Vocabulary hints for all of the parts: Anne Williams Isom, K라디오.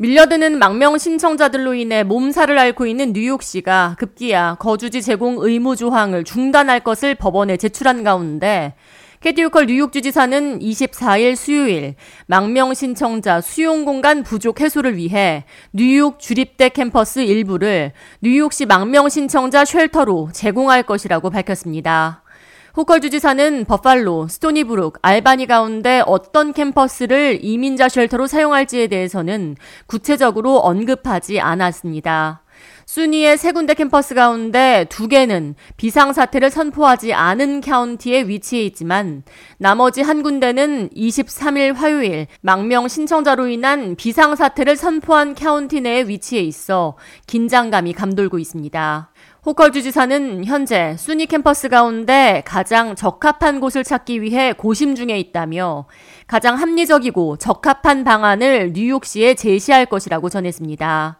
밀려드는 망명 신청자들로 인해 몸살을 앓고 있는 뉴욕시가 급기야 거주지 제공 의무 조항을 중단할 것을 법원에 제출한 가운데 캐티 호컬 뉴욕주지사는 24일 수요일 망명 신청자 수용 공간 부족 해소를 위해 뉴욕 주립대 캠퍼스 일부를 뉴욕시 망명 신청자 쉘터로 제공할 것이라고 밝혔습니다. 호컬 주지사는 버팔로, 스토니브룩, 알바니 가운데 어떤 캠퍼스를 이민자 쉘터로 사용할지에 대해서는 구체적으로 언급하지 않았습니다. 순위의 세 군데 캠퍼스 가운데 두 개는 비상사태를 선포하지 않은 카운티에 위치해 있지만 나머지 한 군데는 23일 화요일 망명 신청자로 인한 비상사태를 선포한 카운티 내에 위치해 있어 긴장감이 감돌고 있습니다. 호컬 주지사는 현재 순위 캠퍼스 가운데 가장 적합한 곳을 찾기 위해 고심 중에 있다며 가장 합리적이고 적합한 방안을 뉴욕시에 제시할 것이라고 전했습니다.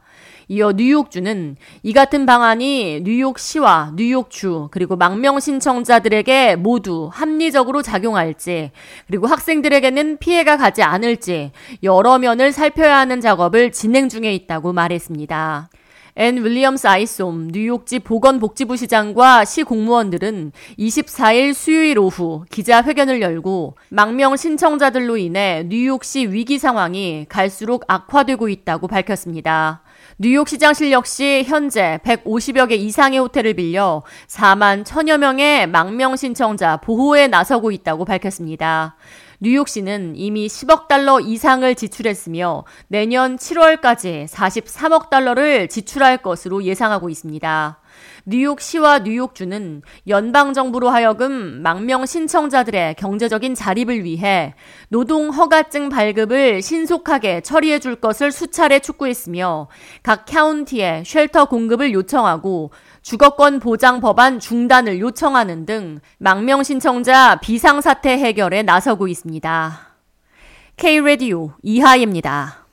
이어 뉴욕주는 이 같은 방안이 뉴욕시와 뉴욕주 그리고 망명 신청자들에게 모두 합리적으로 작용할지 그리고 학생들에게는 피해가 가지 않을지 여러 면을 살펴야 하는 작업을 진행 중에 있다고 말했습니다. 앤 윌리엄스 아이솜 뉴욕지 보건복지부 시장과 시 공무원들은 24일 수요일 오후 기자회견을 열고 망명 신청자들로 인해 뉴욕시 위기 상황이 갈수록 악화되고 있다고 밝혔습니다. 뉴욕시장실 역시 현재 150여 개 이상의 호텔을 빌려 4만 1000여 명의 망명 신청자 보호에 나서고 있다고 밝혔습니다. 뉴욕시는 이미 10억 달러 이상을 지출했으며 내년 7월까지 43억 달러를 지출할 것으로 예상하고 있습니다. 뉴욕시와 뉴욕주는 연방정부로 하여금 망명 신청자들의 경제적인 자립을 위해 노동허가증 발급을 신속하게 처리해 줄 것을 수차례 촉구했으며 각 카운티에 쉘터 공급을 요청하고 주거권 보장 법안 중단을 요청하는 등 망명 신청자 비상사태 해결에 나서고 있습니다. K라디오 이하예입니다.